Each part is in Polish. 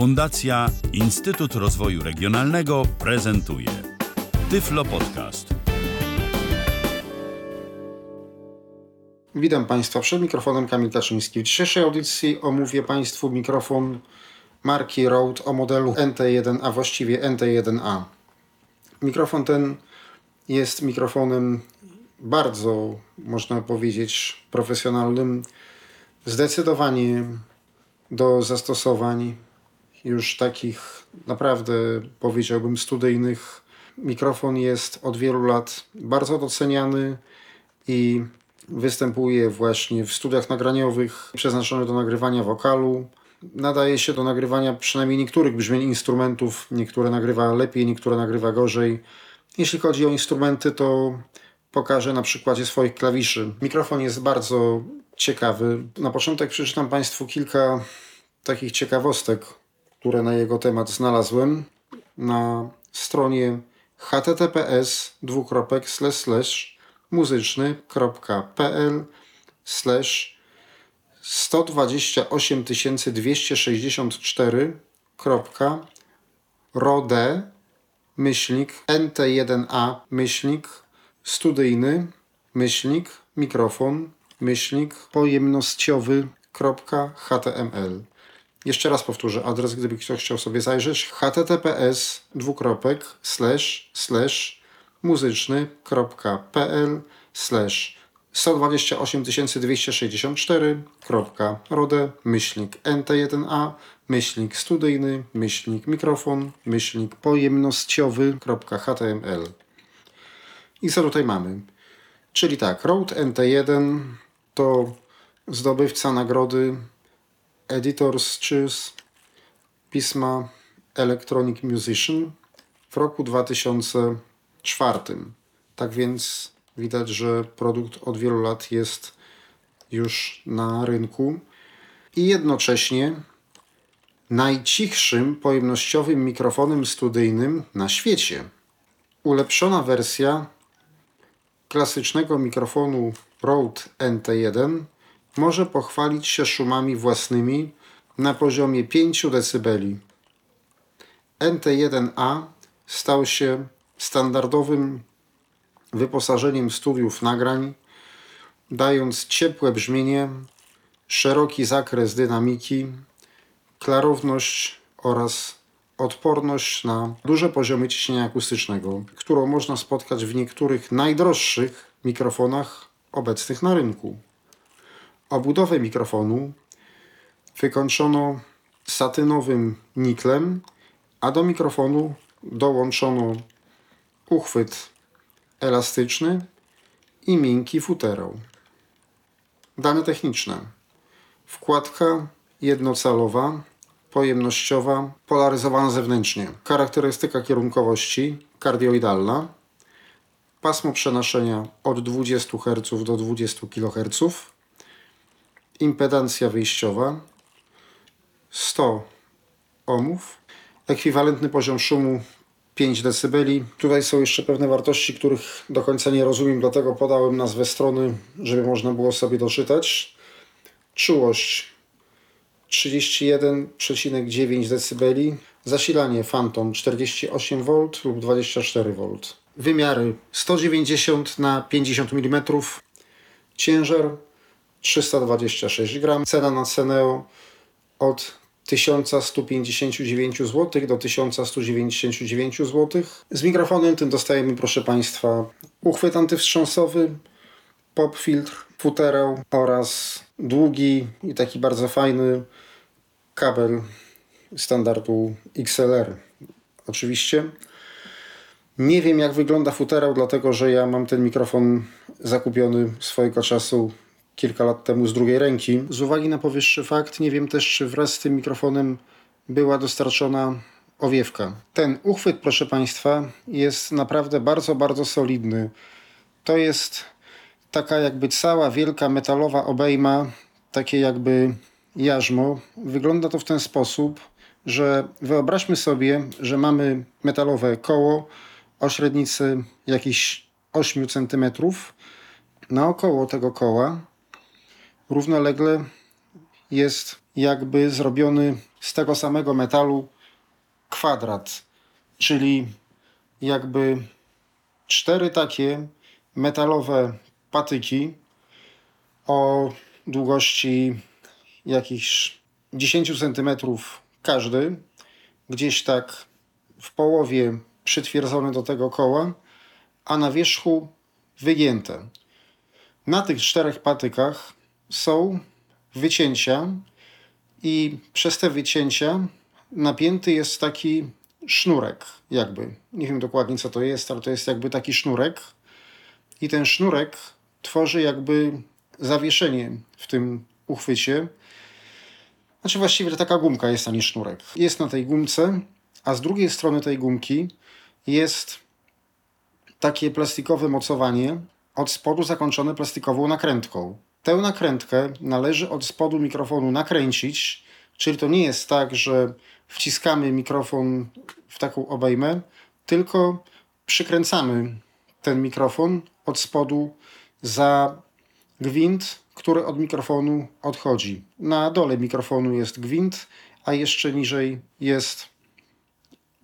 Fundacja Instytut Rozwoju Regionalnego prezentuje Tyflo Podcast. Witam Państwa przed mikrofonem Kamil Taszyński. W dzisiejszej audycji omówię Państwu mikrofon marki Rode o modelu NT1, a właściwie NT1A. Mikrofon ten jest mikrofonem bardzo, można powiedzieć, profesjonalnym, zdecydowanie do zastosowań już takich naprawdę, powiedziałbym, studyjnych. Mikrofon jest od wielu lat bardzo doceniany i występuje właśnie w studiach nagraniowych, przeznaczony do nagrywania wokalu. Nadaje się do nagrywania przynajmniej niektórych brzmień instrumentów. Niektóre nagrywa lepiej, niektóre nagrywa gorzej. Jeśli chodzi o instrumenty, to pokażę na przykładzie swoich klawiszy. Mikrofon jest bardzo ciekawy. Na początek przeczytam Państwu kilka takich ciekawostek, które na jego temat znalazłem na stronie https://1224./rode-nt1a-mikrofon-studyjny-mikrofon-pojemnościowy.html. Jeszcze raz powtórzę adres, gdyby ktoś chciał sobie zajrzeć: https://1224.rode-nt1a-mikrofon-pojemnościowy.html. I co tutaj mamy? Czyli tak, Rode NT1 to zdobywca nagrody Editor's Choice pisma Electronic Musician w roku 2004. Tak więc widać, że produkt od wielu lat jest już na rynku i jednocześnie najcichszym pojemnościowym mikrofonem studyjnym na świecie. Ulepszona wersja klasycznego mikrofonu Rode NT1 może pochwalić się szumami własnymi na poziomie 5 dB. NT1A stał się standardowym wyposażeniem studiów nagrań, dając ciepłe brzmienie, szeroki zakres dynamiki, klarowność oraz odporność na duże poziomy ciśnienia akustycznego, którą można spotkać w niektórych najdroższych mikrofonach obecnych na rynku. Obudowę mikrofonu wykończono satynowym niklem, a do mikrofonu dołączono uchwyt elastyczny i miękki futerał. Dane techniczne. Wkładka jednocalowa, pojemnościowa, polaryzowana zewnętrznie. Charakterystyka kierunkowości kardioidalna. Pasmo przenaszenia od 20 Hz do 20 kHz. Impedancja wyjściowa 100 ohmów. Ekwiwalentny poziom szumu 5 dB. Tutaj są jeszcze pewne wartości, których do końca nie rozumiem, dlatego podałem nazwę strony, żeby można było sobie doczytać. Czułość 31,9 dB, zasilanie Phantom 48 V lub 24 V, wymiary 190 x 50 mm, ciężar 326 g, cena na Ceneo od 1159 zł do 1199 zł. Z mikrofonem tym dostajemy, proszę Państwa, uchwyt antywstrząsowy, pop filtr, futerał oraz długi i taki bardzo fajny kabel standardu XLR. Oczywiście nie wiem, jak wygląda futerał, dlatego że ja mam ten mikrofon zakupiony swojego czasu kilka lat temu z drugiej ręki. Z uwagi na powyższy fakt nie wiem też, czy wraz z tym mikrofonem była dostarczona owiewka. Ten uchwyt, proszę Państwa, jest naprawdę bardzo, bardzo solidny. To jest taka jakby cała wielka metalowa obejma, takie jakby jarzmo. Wygląda to w ten sposób, że wyobraźmy sobie, że mamy metalowe koło o średnicy jakichś 8 cm. Naokoło tego koła równolegle jest jakby zrobiony z tego samego metalu kwadrat, czyli jakby cztery takie metalowe patyki o długości jakichś 10 cm każdy, gdzieś tak w połowie przytwierdzone do tego koła, a na wierzchu wygięte. Na tych czterech patykach są wycięcia i przez te wycięcia napięty jest taki sznurek jakby. Nie wiem dokładnie co to jest, ale to jest jakby taki sznurek i ten sznurek tworzy jakby zawieszenie w tym uchwycie. Znaczy właściwie taka gumka jest, a nie sznurek. Jest na tej gumce, a z drugiej strony tej gumki jest takie plastikowe mocowanie od spodu zakończone plastikową nakrętką. Tę nakrętkę należy od spodu mikrofonu nakręcić, czyli to nie jest tak, że wciskamy mikrofon w taką obejmę, tylko przykręcamy ten mikrofon od spodu za gwint, który od mikrofonu odchodzi. Na dole mikrofonu jest gwint, a jeszcze niżej jest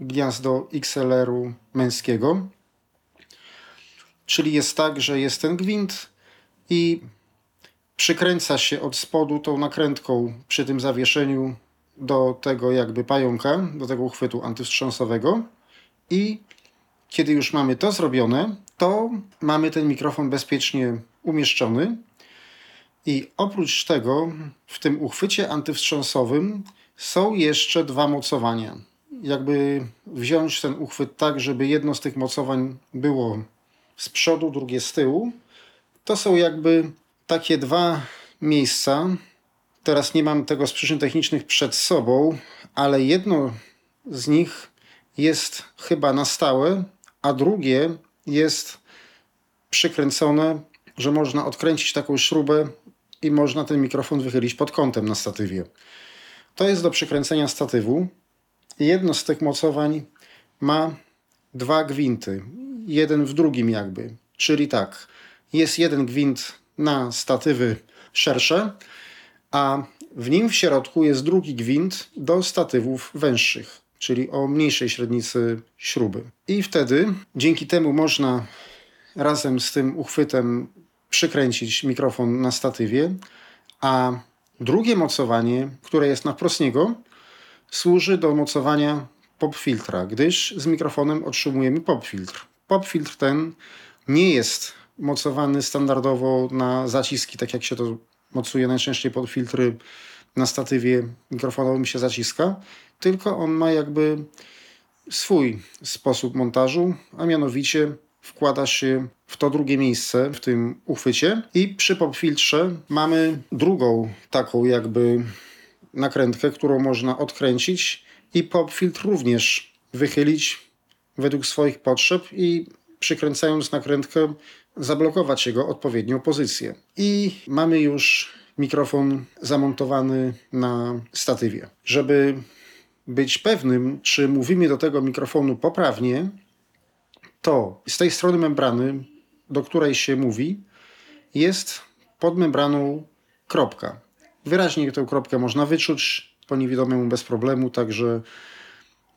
gniazdo XLR-u męskiego. Czyli jest tak, że jest ten gwint i przykręca się od spodu tą nakrętką przy tym zawieszeniu do tego jakby pająka, do tego uchwytu antywstrząsowego. I kiedy już mamy to zrobione, to mamy ten mikrofon bezpiecznie umieszczony. I oprócz tego w tym uchwycie antywstrząsowym są jeszcze dwa mocowania. Jakby wziąć ten uchwyt tak, żeby jedno z tych mocowań było z przodu, drugie z tyłu. To są jakby takie dwa miejsca. Teraz nie mam tego z przyczyn technicznych przed sobą, ale jedno z nich jest chyba na stałe, a drugie jest przykręcone, że można odkręcić taką śrubę i można ten mikrofon wychylić pod kątem na statywie. To jest do przykręcenia statywu. Jedno z tych mocowań ma dwa gwinty. Jeden w drugim jakby. Czyli tak, jest jeden gwint na statywy szersze, a w nim w środku jest drugi gwint do statywów węższych, czyli o mniejszej średnicy śruby. I wtedy dzięki temu można razem z tym uchwytem przykręcić mikrofon na statywie, a drugie mocowanie, które jest na wprost niego, służy do mocowania popfiltra, gdyż z mikrofonem otrzymujemy popfiltr. Popfiltr ten nie jest mocowany standardowo na zaciski, tak jak się to mocuje najczęściej pod filtry na statywie mikrofonowym się zaciska, tylko on ma jakby swój sposób montażu, a mianowicie wkłada się w to drugie miejsce w tym uchwycie i przy popfiltrze mamy drugą taką jakby nakrętkę, którą można odkręcić i popfiltr również wychylić według swoich potrzeb i przykręcając nakrętkę zablokować jego odpowiednią pozycję. I mamy już mikrofon zamontowany na statywie. Żeby być pewnym, czy mówimy do tego mikrofonu poprawnie, to z tej strony membrany, do której się mówi, jest pod membraną kropka. Wyraźnie tę kropkę można wyczuć po niewidomemu bez problemu, także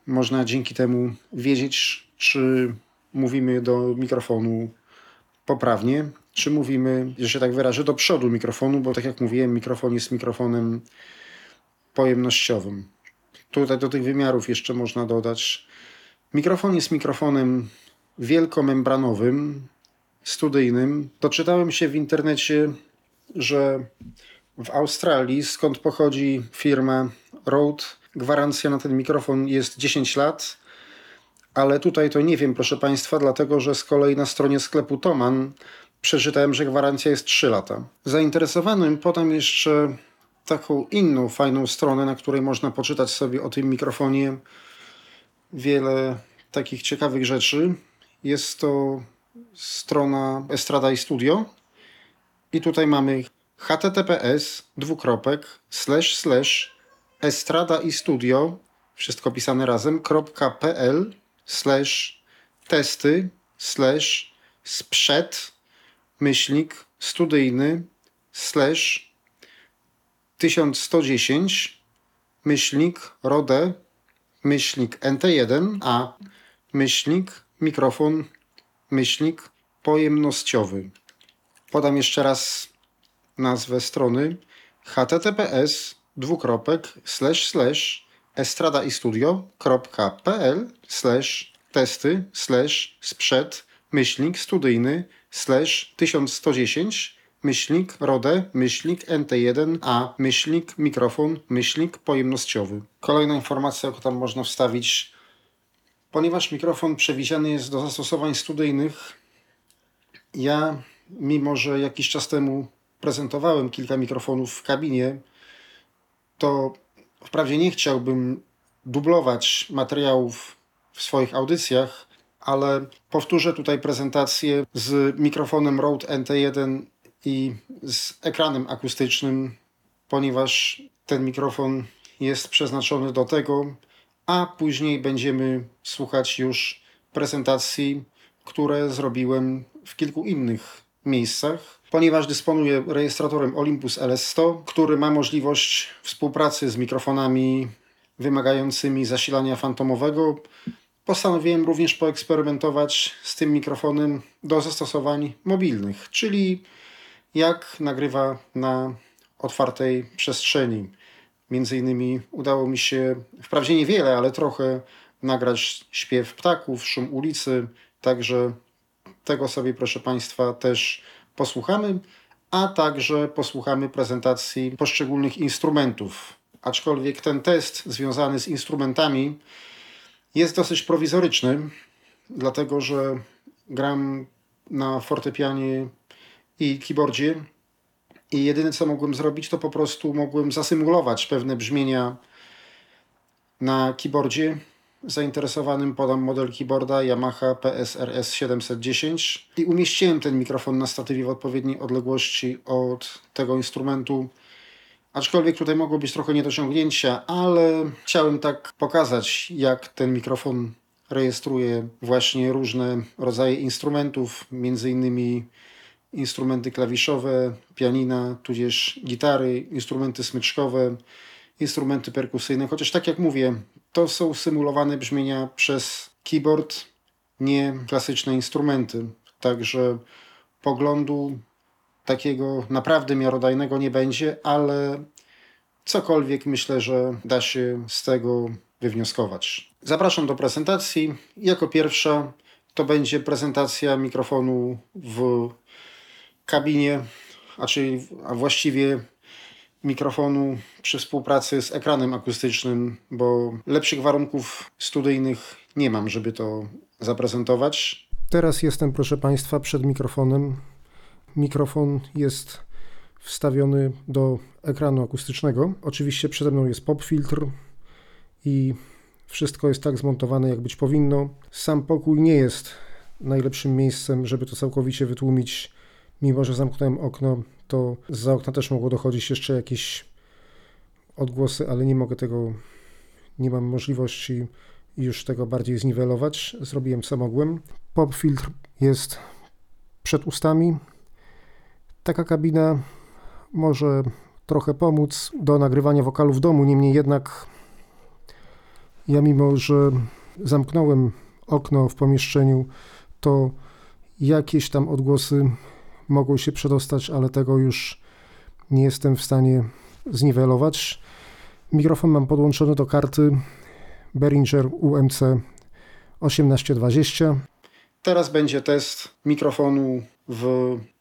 można dzięki temu wiedzieć, czy mówimy do mikrofonu poprawnie, czy mówimy, że się tak wyrażę, do przodu mikrofonu, bo tak jak mówiłem, mikrofon jest mikrofonem pojemnościowym. Tutaj do tych wymiarów jeszcze można dodać. Mikrofon jest mikrofonem wielkomembranowym, studyjnym. Doczytałem się w internecie, że w Australii, skąd pochodzi firma Rode, gwarancja na ten mikrofon jest 10 lat, ale tutaj to nie wiem, proszę Państwa, dlatego że z kolei na stronie sklepu Toman przeczytałem, że gwarancja jest 3 lata. Zainteresowanym podam jeszcze taką inną fajną stronę, na której można poczytać sobie o tym mikrofonie wiele takich ciekawych rzeczy. Jest to strona Estrada i Studio i tutaj mamy https://estrada-i-studio, wszystko pisane razem, .pl/testy/sprzed-studyjny/ 1110/Rode-NT1A/mikrofon/pojemnościowy. Podam jeszcze raz nazwę strony: https://estrada-i-studio.pl/testy/sprzed-1110/Rode-NT1A/mikrofon/pojemnościowy. Kolejna informacja, jaką tam można wstawić. Ponieważ mikrofon przewidziany jest do zastosowań studyjnych, ja, mimo że jakiś czas temu prezentowałem kilka mikrofonów w kabinie, to wprawdzie nie chciałbym dublować materiałów w swoich audycjach, ale powtórzę tutaj prezentację z mikrofonem Rode NT1 i z ekranem akustycznym, ponieważ ten mikrofon jest przeznaczony do tego, a później będziemy słuchać już prezentacji, które zrobiłem w kilku innych miejscach. Ponieważ dysponuję rejestratorem Olympus LS100, który ma możliwość współpracy z mikrofonami wymagającymi zasilania fantomowego, postanowiłem również poeksperymentować z tym mikrofonem do zastosowań mobilnych, czyli jak nagrywa na otwartej przestrzeni. Między innymi udało mi się, wprawdzie niewiele, ale trochę nagrać śpiew ptaków, szum ulicy, także tego sobie, proszę Państwa, też posłuchamy, a także posłuchamy prezentacji poszczególnych instrumentów. Aczkolwiek ten test związany z instrumentami jest dosyć prowizoryczny, dlatego że gram na fortepianie i keyboardzie i jedyne, co mogłem zrobić, to po prostu mogłem zasymulować pewne brzmienia na keyboardzie. Zainteresowanym podam model keyboarda Yamaha PSRS 710 i umieściłem ten mikrofon na statywie w odpowiedniej odległości od tego instrumentu. Aczkolwiek tutaj mogło być trochę niedociągnięcia, ale chciałem tak pokazać, jak ten mikrofon rejestruje właśnie różne rodzaje instrumentów, między innymi instrumenty klawiszowe, pianina, tudzież gitary, instrumenty smyczkowe, instrumenty perkusyjne. Chociaż tak jak mówię, to są symulowane brzmienia przez keyboard, nie klasyczne instrumenty. Także poglądu takiego naprawdę miarodajnego nie będzie, ale cokolwiek myślę, że da się z tego wywnioskować. Zapraszam do prezentacji. Jako pierwsza to będzie prezentacja mikrofonu w kabinie, a właściwie mikrofonu przy współpracy z ekranem akustycznym, bo lepszych warunków studyjnych nie mam, żeby to zaprezentować. Teraz jestem, proszę Państwa, przed mikrofonem. Mikrofon jest wstawiony do ekranu akustycznego. Oczywiście przede mną jest pop-filtr i wszystko jest tak zmontowane, jak być powinno. Sam pokój nie jest najlepszym miejscem, żeby to całkowicie wytłumić. Mimo że zamknąłem okno, to zza okna też mogło dochodzić jeszcze jakieś odgłosy, ale nie mam możliwości już tego bardziej zniwelować. Zrobiłem co mogłem. Pop-filtr jest przed ustami. Taka kabina może trochę pomóc do nagrywania wokalu w domu, niemniej jednak ja, mimo że zamknąłem okno w pomieszczeniu, to jakieś tam odgłosy mogą się przedostać, ale tego już nie jestem w stanie zniwelować. Mikrofon mam podłączony do karty Behringer UMC 1820. Teraz będzie test mikrofonu w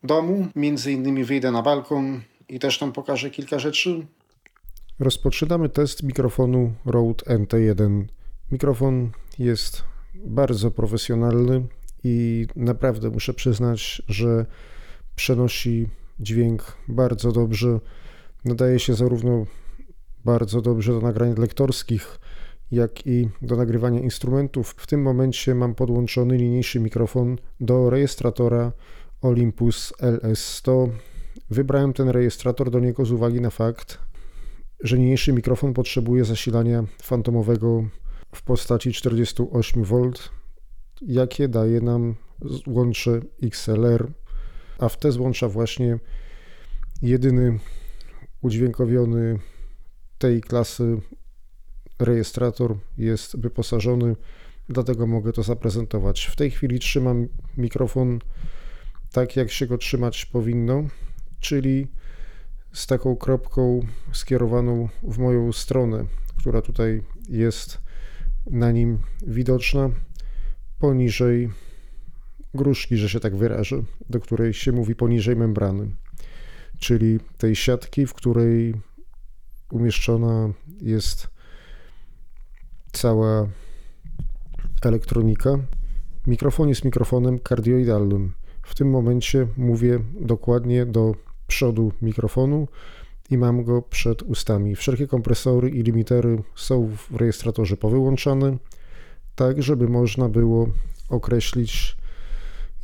domu. Między innymi wyjdę na balkon i też tam pokażę kilka rzeczy. Rozpoczynamy test mikrofonu Rode NT1. Mikrofon jest bardzo profesjonalny i naprawdę muszę przyznać, że przenosi dźwięk bardzo dobrze. Nadaje się zarówno bardzo dobrze do nagrań lektorskich, jak i do nagrywania instrumentów. W tym momencie mam podłączony niniejszy mikrofon do rejestratora Olympus LS100. Wybrałem ten rejestrator do niego z uwagi na fakt, że niniejszy mikrofon potrzebuje zasilania fantomowego w postaci 48V, jakie daje nam złącze XLR, a w te złącza właśnie jedyny Udźwiękowiony tej klasy rejestrator jest wyposażony, dlatego mogę to zaprezentować. W tej chwili trzymam mikrofon tak, jak się go trzymać powinno, czyli z taką kropką skierowaną w moją stronę, która tutaj jest na nim widoczna, poniżej gruszki, że się tak wyrażę, do której się mówi poniżej membrany, czyli tej siatki, w której umieszczona jest cała elektronika. Mikrofon jest mikrofonem kardioidalnym. W tym momencie mówię dokładnie do przodu mikrofonu i mam go przed ustami. Wszelkie kompresory i limitery są w rejestratorze powyłączane, tak żeby można było określić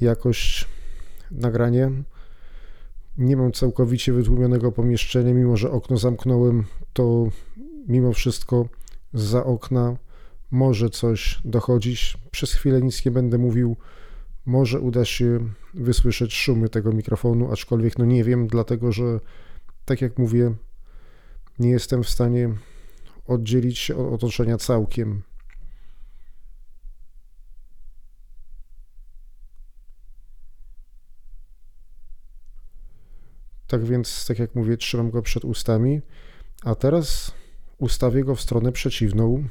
jakość nagrania. Nie mam całkowicie wytłumionego pomieszczenia, mimo że okno zamknąłem, to mimo wszystko za okna może coś dochodzić. Przez chwilę nic nie będę mówił, może uda się wysłyszeć szumy tego mikrofonu, aczkolwiek no nie wiem, dlatego że tak jak mówię, nie jestem w stanie oddzielić się od otoczenia całkiem. Tak więc, tak jak mówię, trzymam go przed ustami, a teraz ustawię go w stronę przeciwną,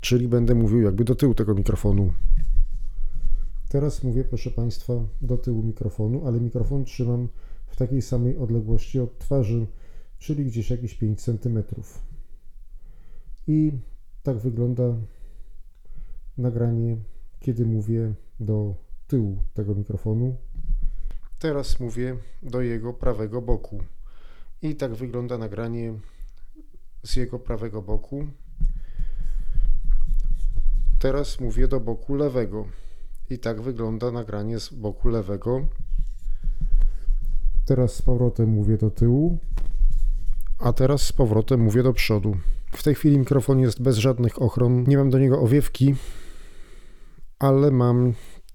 czyli będę mówił jakby do tyłu tego mikrofonu. Teraz mówię, proszę Państwa, do tyłu mikrofonu, ale mikrofon trzymam w takiej samej odległości od twarzy, czyli gdzieś jakieś 5 cm. I tak wygląda nagranie, kiedy mówię do tyłu tego mikrofonu. Teraz mówię do jego prawego boku. I tak wygląda nagranie z jego prawego boku. Teraz mówię do boku lewego. I tak wygląda nagranie z boku lewego. Teraz z powrotem mówię do tyłu. A teraz z powrotem mówię do przodu. W tej chwili mikrofon jest bez żadnych ochron. Nie mam do niego owiewki, ale mam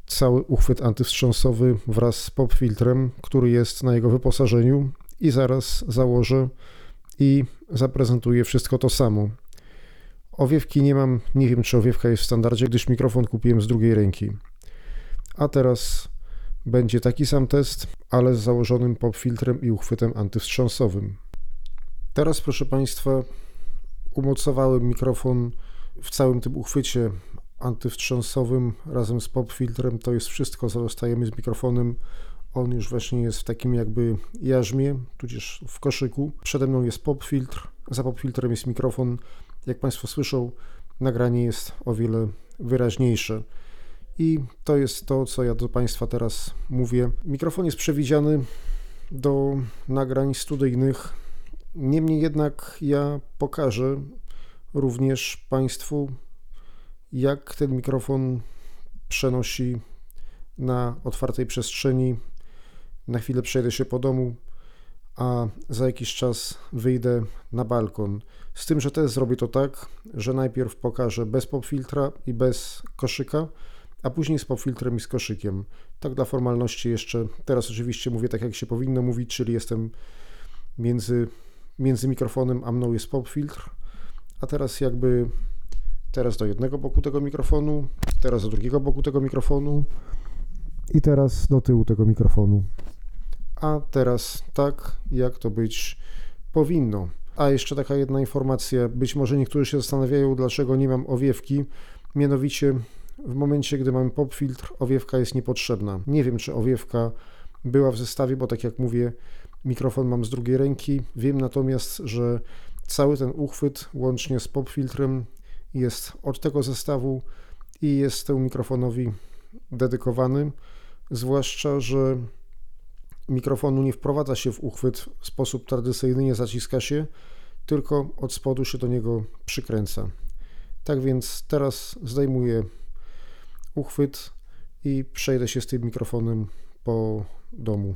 cały uchwyt antywstrząsowy wraz z popfiltrem, który jest na jego wyposażeniu, i zaraz założę i zaprezentuję wszystko to samo. Owiewki nie mam, nie wiem czy owiewka jest w standardzie, gdyż mikrofon kupiłem z drugiej ręki. A teraz będzie taki sam test, ale z założonym popfiltrem i uchwytem antywstrząsowym. Teraz, proszę Państwa, umocowałem mikrofon w całym tym uchwycie antywstrząsowym razem z popfiltrem, to jest wszystko, zostajemy z mikrofonem, on już właśnie jest w takim jakby jarzmie, tudzież w koszyku. Przede mną jest popfiltr, za popfiltrem jest mikrofon. Jak Państwo słyszą, nagranie jest o wiele wyraźniejsze. I to jest to, co ja do Państwa teraz mówię. Mikrofon jest przewidziany do nagrań studyjnych, niemniej jednak ja pokażę również Państwu, jak ten mikrofon przenosi na otwartej przestrzeni. Na chwilę przejdę się po domu, a za jakiś czas wyjdę na balkon. Z tym, że też zrobię to tak, że najpierw pokażę bez popfiltra i bez koszyka, a później z popfiltrem i z koszykiem. Tak dla formalności jeszcze. Teraz oczywiście mówię tak, jak się powinno mówić, czyli jestem między mikrofonem a mną jest popfiltr, a teraz jakby... Teraz do jednego boku tego mikrofonu, teraz do drugiego boku tego mikrofonu i teraz do tyłu tego mikrofonu. A teraz tak, jak to być powinno. A jeszcze taka jedna informacja, być może niektórzy się zastanawiają, dlaczego nie mam owiewki. Mianowicie w momencie, gdy mam popfiltr, owiewka jest niepotrzebna. Nie wiem, czy owiewka była w zestawie, bo tak jak mówię, mikrofon mam z drugiej ręki. Wiem natomiast, że cały ten uchwyt łącznie z popfiltrem jest od tego zestawu i jest temu mikrofonowi dedykowany, zwłaszcza że mikrofonu nie wprowadza się w uchwyt w sposób tradycyjny, nie zaciska się, tylko od spodu się do niego przykręca. Tak więc teraz zdejmuję uchwyt i przejdę się z tym mikrofonem po domu.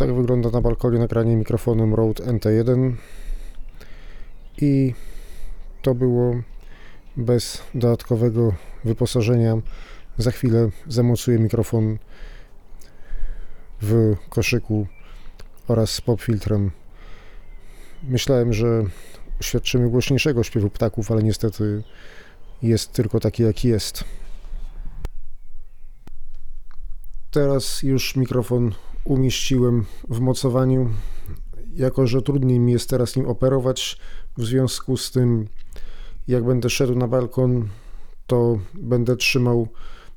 Tak wygląda na balkonie nagranie mikrofonem Rode NT1 i to było bez dodatkowego wyposażenia. Za chwilę zamocuję mikrofon w koszyku oraz z popfiltrem. Myślałem, że świadczymy głośniejszego śpiewu ptaków, ale niestety jest tylko taki, jaki jest. Teraz już mikrofon umieściłem w mocowaniu. Jako że trudniej mi jest teraz nim operować, w związku z tym, jak będę szedł na balkon, to będę trzymał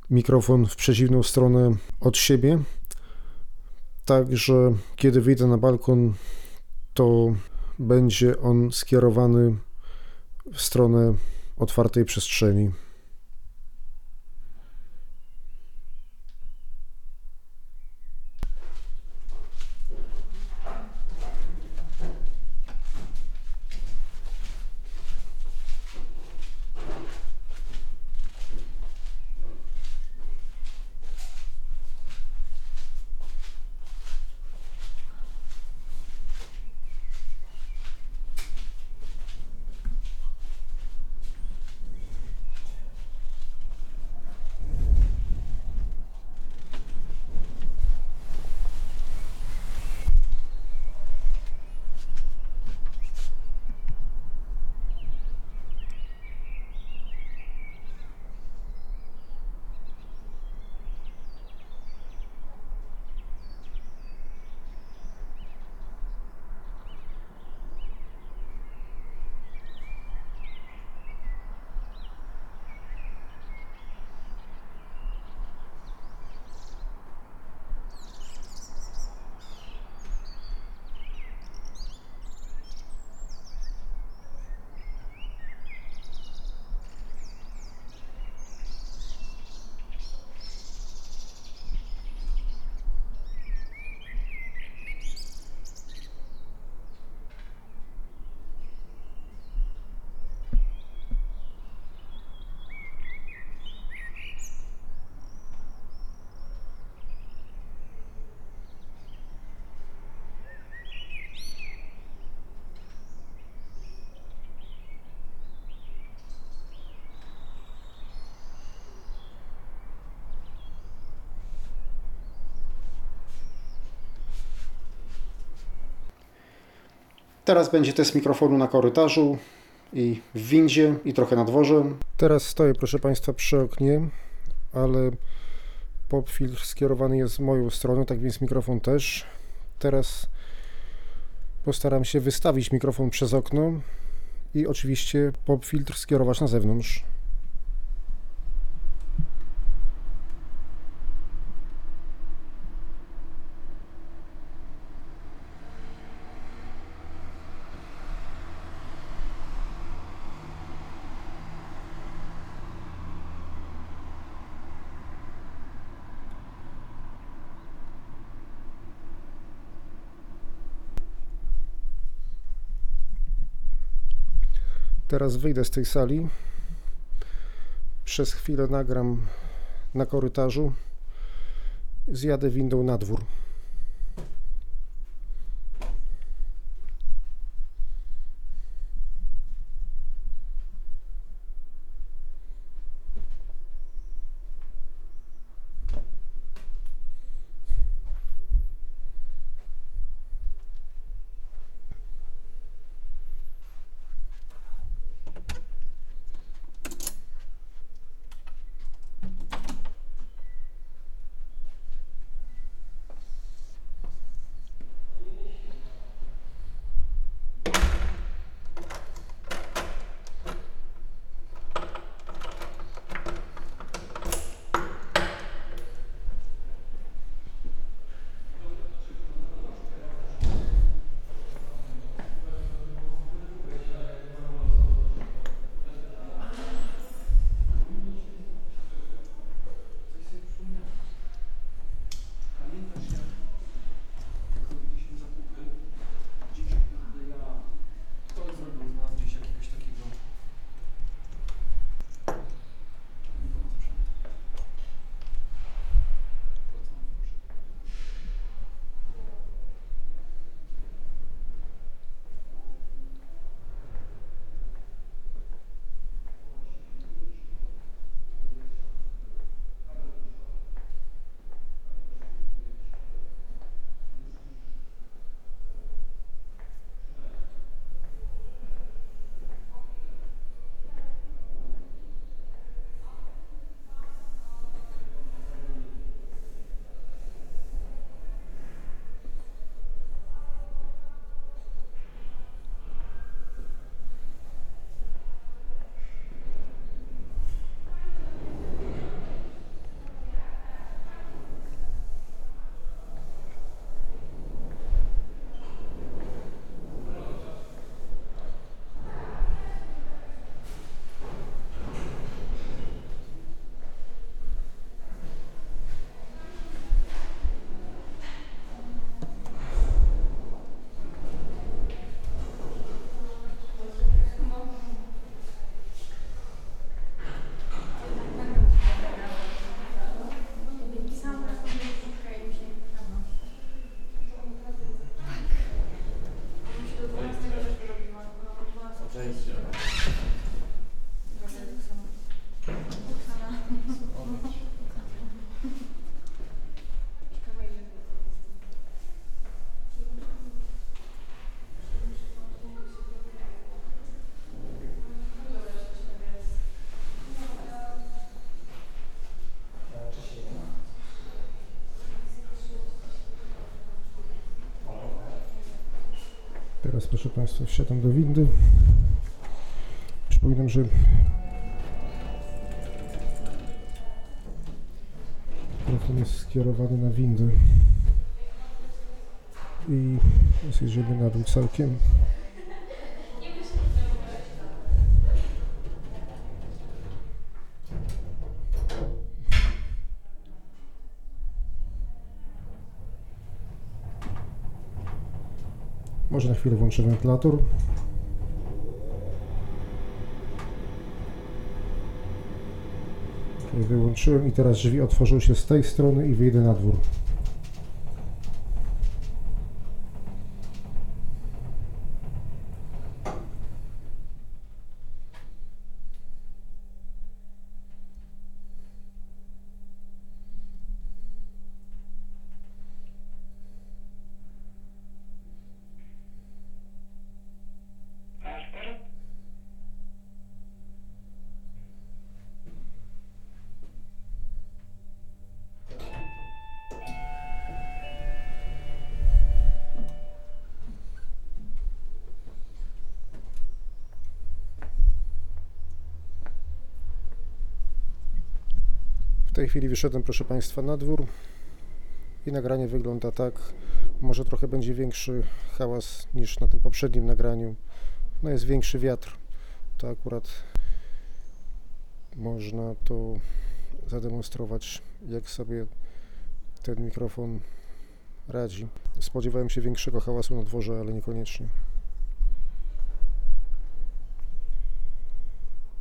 mikrofon w przeciwną stronę od siebie. Także kiedy wyjdę na balkon, to będzie on skierowany w stronę otwartej przestrzeni. Teraz będzie test mikrofonu na korytarzu i w windzie i trochę na dworze. Teraz stoję, proszę Państwa, przy oknie, ale popfiltr skierowany jest w moją stronę, tak więc mikrofon też. Teraz postaram się wystawić mikrofon przez okno i oczywiście popfiltr skierować na zewnątrz. Teraz wyjdę z tej sali, przez chwilę nagram na korytarzu, zjadę windą na dwór. Teraz, proszę Państwa, wsiadam do windy. Przypominam, że mikrofon jest skierowany na windę i zjedziemy na dół całkiem. Może na chwilę włączę wentylator. Okay, wyłączyłem i teraz drzwi otworzą się z tej strony i wyjdę na dwór. W tej chwili wyszedłem, proszę Państwa, na dwór i nagranie wygląda tak. Może trochę będzie większy hałas niż na tym poprzednim nagraniu. No jest większy wiatr. To akurat można to zademonstrować, jak sobie ten mikrofon radzi. Spodziewałem się większego hałasu na dworze, ale niekoniecznie.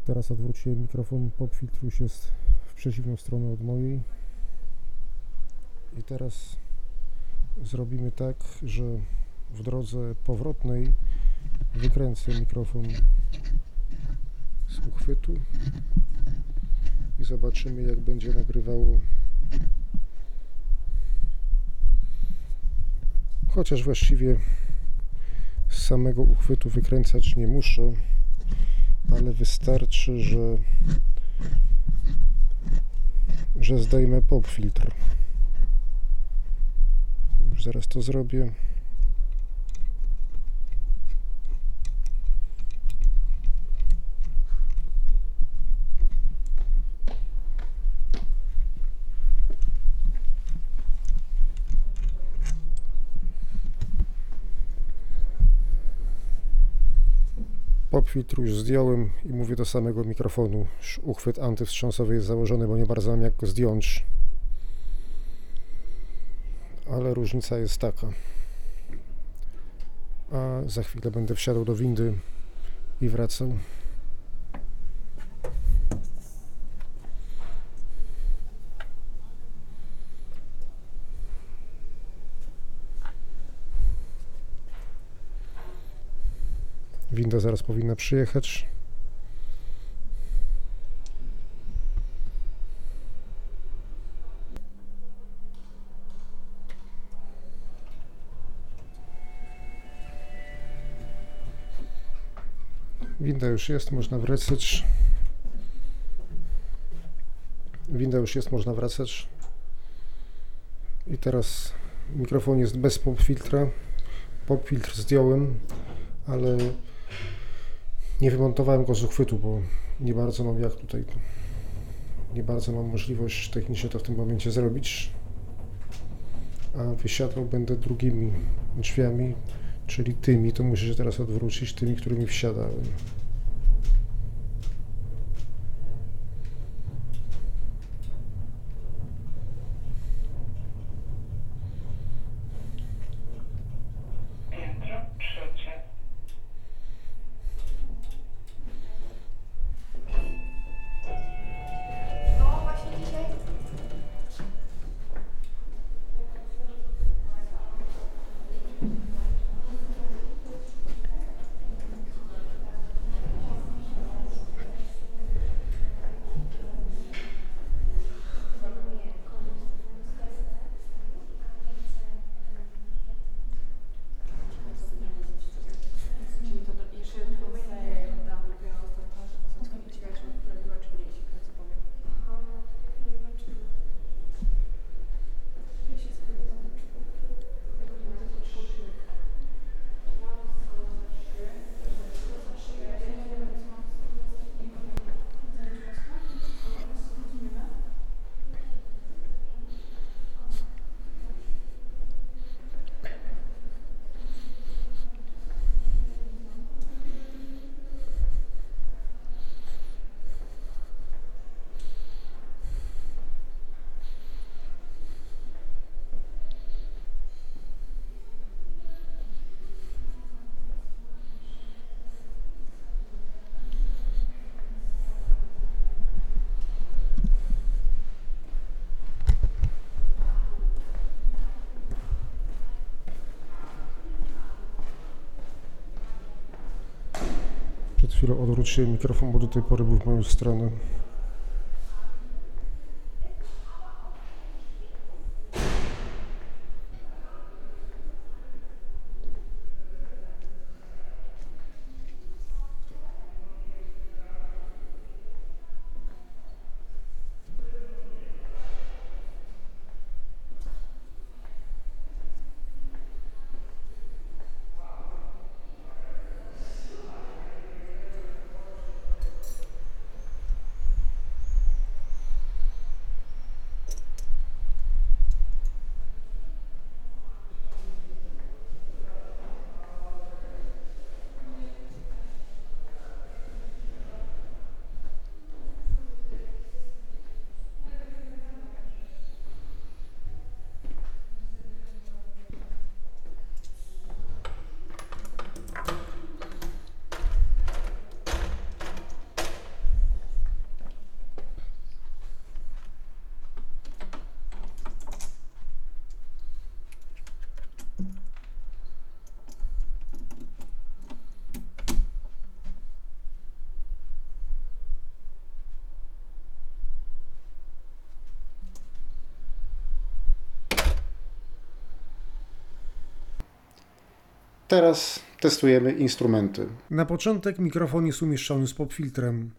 Teraz odwróciłem mikrofon, popfiltruj się w przeciwną stronę od mojej. I teraz zrobimy tak, że w drodze powrotnej wykręcę mikrofon z uchwytu i zobaczymy, jak będzie nagrywało. Chociaż właściwie z samego uchwytu wykręcać nie muszę, ale wystarczy, że zdejmę popfiltr. Już zaraz to zrobię. Popfiltr już zdjąłem i mówię do samego mikrofonu. Uchwyt antywstrząsowy jest założony, bo nie bardzo mam jak go zdjąć. Ale różnica jest taka. A za chwilę będę wsiadał do windy i wracał. Winda zaraz powinna przyjechać. Winda już jest, można wracać. Winda już jest, można wracać. I teraz mikrofon jest bez popfiltra. Popfiltr zdjąłem, ale nie wymontowałem go z uchwytu, bo nie bardzo mam jak tutaj, nie bardzo mam możliwość technicznie to w tym momencie zrobić. A wysiadał będę drugimi drzwiami, czyli tymi, to muszę się teraz odwrócić, tymi, którymi wsiadałem. chwilę odwróciłem mikrofon, bo do tej pory był w moją stronę. Teraz testujemy instrumenty. Na początek mikrofon jest umieszczony z popfiltrem.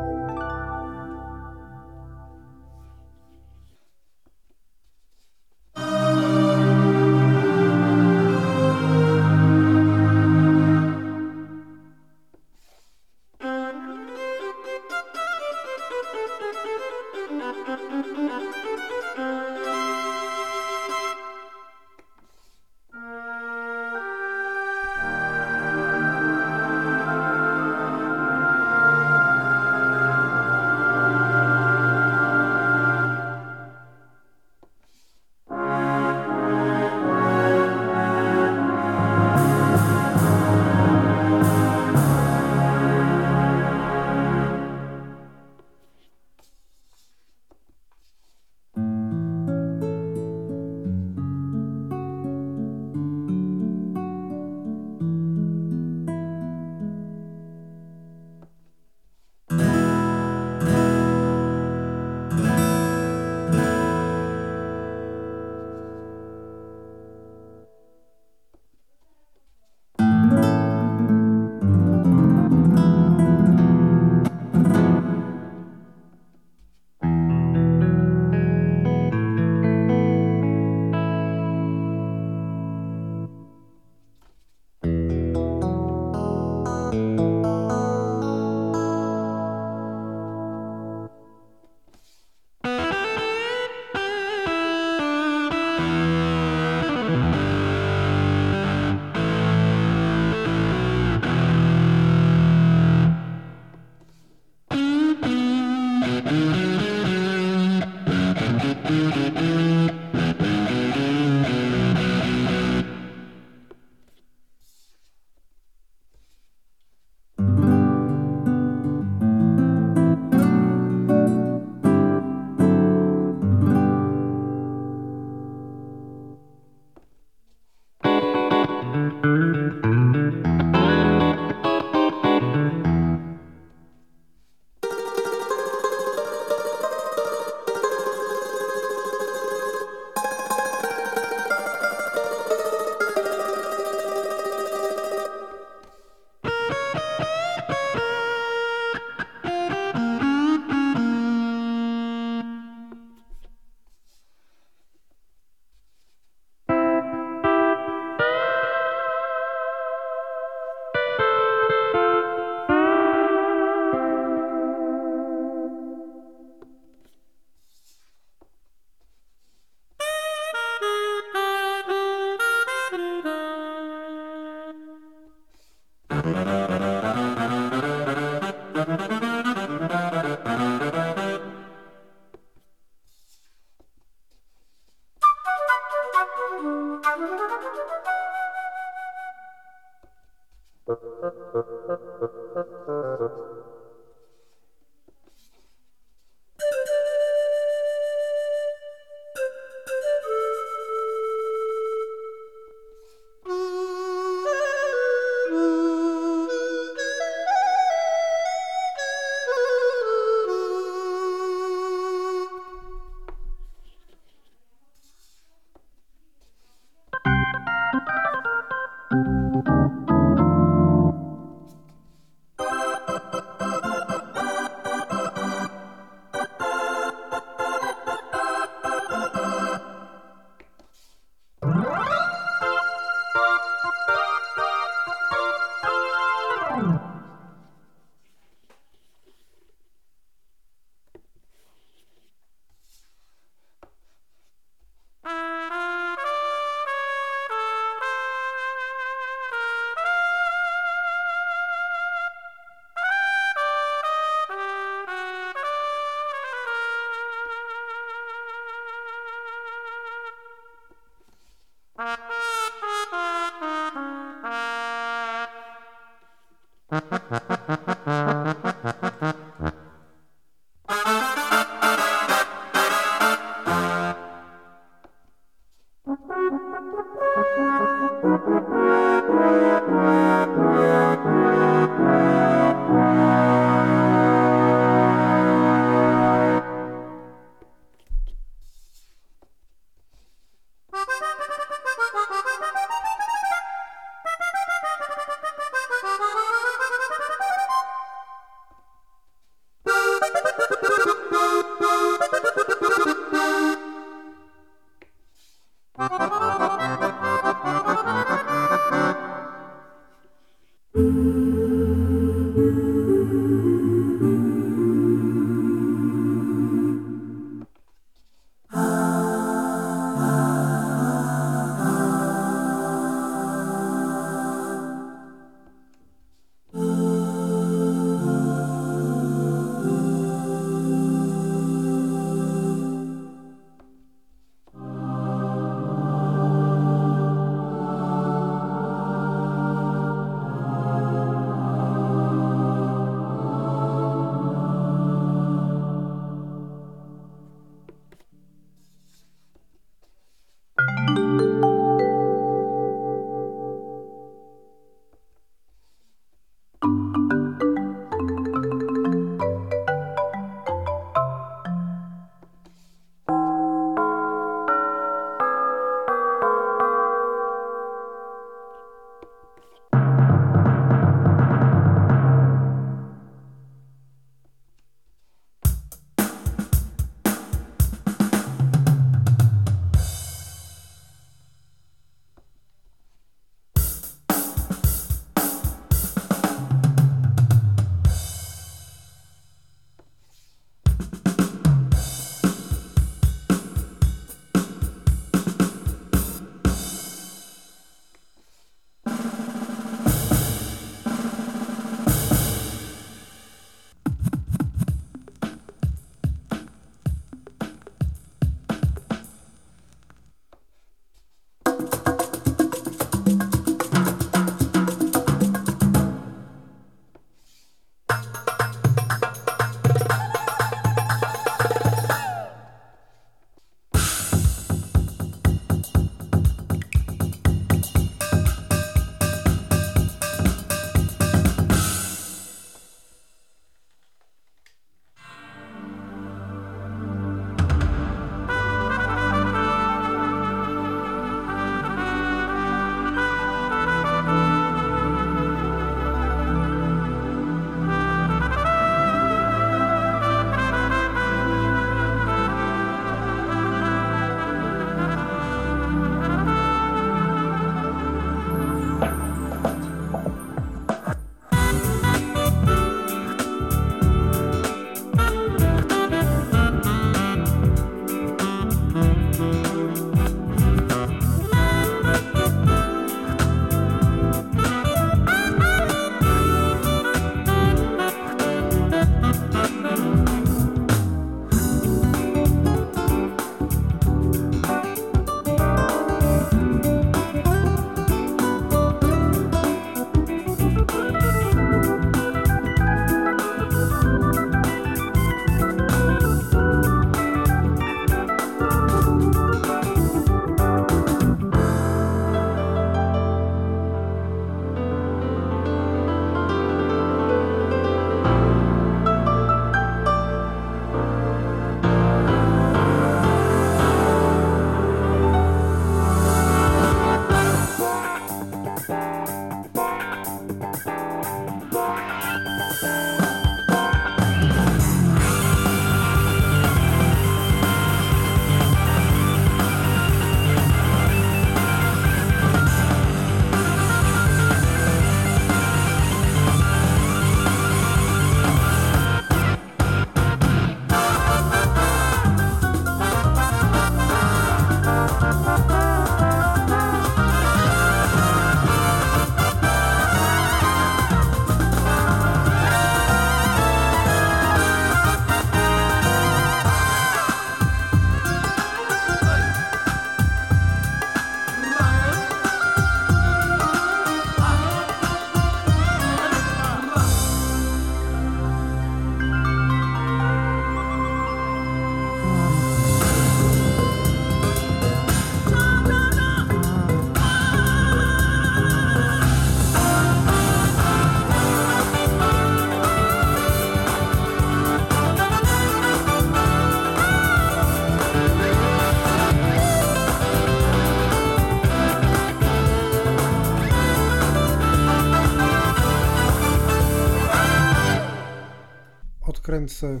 kręcę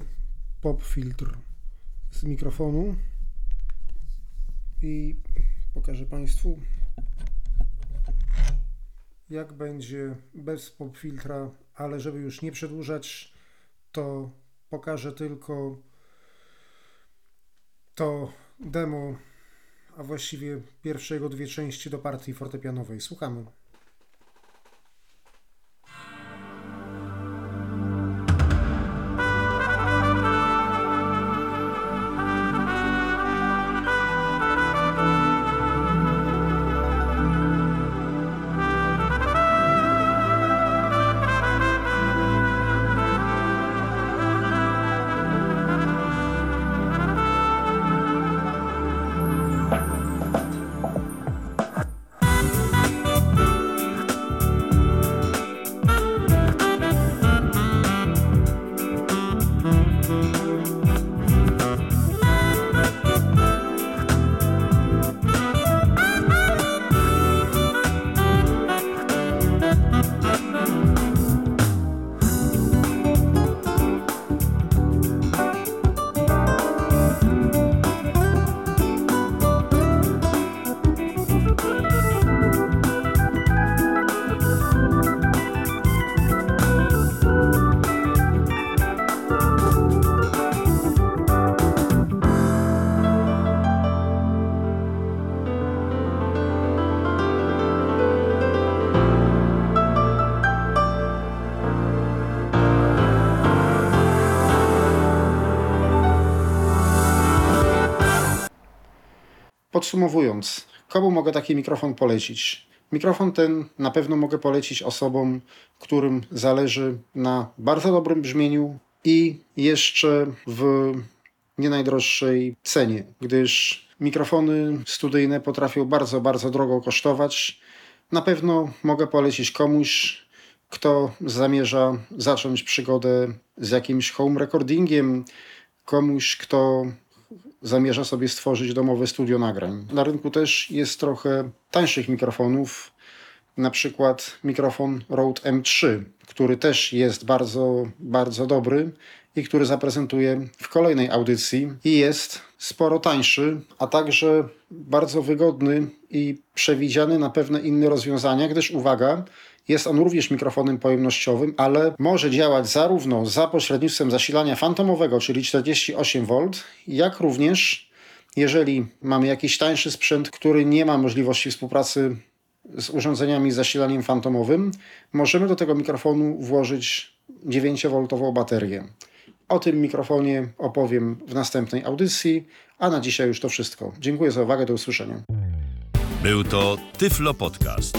pop filtr z mikrofonu i pokażę Państwu, jak będzie bez pop filtra, ale żeby już nie przedłużać, to pokażę tylko to demo, a właściwie pierwsze jego dwie części do partii fortepianowej. Słuchamy. Podsumowując, komu mogę taki mikrofon polecić? Mikrofon ten na pewno mogę polecić osobom, którym zależy na bardzo dobrym brzmieniu i jeszcze w nie najdroższej cenie, gdyż mikrofony studyjne potrafią bardzo, bardzo drogo kosztować. Na pewno mogę polecić komuś, kto zamierza zacząć przygodę z jakimś home recordingiem, komuś, kto zamierza sobie stworzyć domowe studio nagrań. Na rynku też jest trochę tańszych mikrofonów, na przykład mikrofon Rode M3, który też jest bardzo, bardzo dobry i który zaprezentuję w kolejnej audycji i jest sporo tańszy, a także bardzo wygodny i przewidziany na pewne inne rozwiązania, gdyż uwaga, jest on również mikrofonem pojemnościowym, ale może działać zarówno za pośrednictwem zasilania fantomowego, czyli 48V, jak również, jeżeli mamy jakiś tańszy sprzęt, który nie ma możliwości współpracy z urządzeniami z zasilaniem fantomowym, możemy do tego mikrofonu włożyć 9V baterię. O tym mikrofonie opowiem w następnej audycji, a na dzisiaj już to wszystko. Dziękuję za uwagę, do usłyszenia. Był to Tyflo Podcast.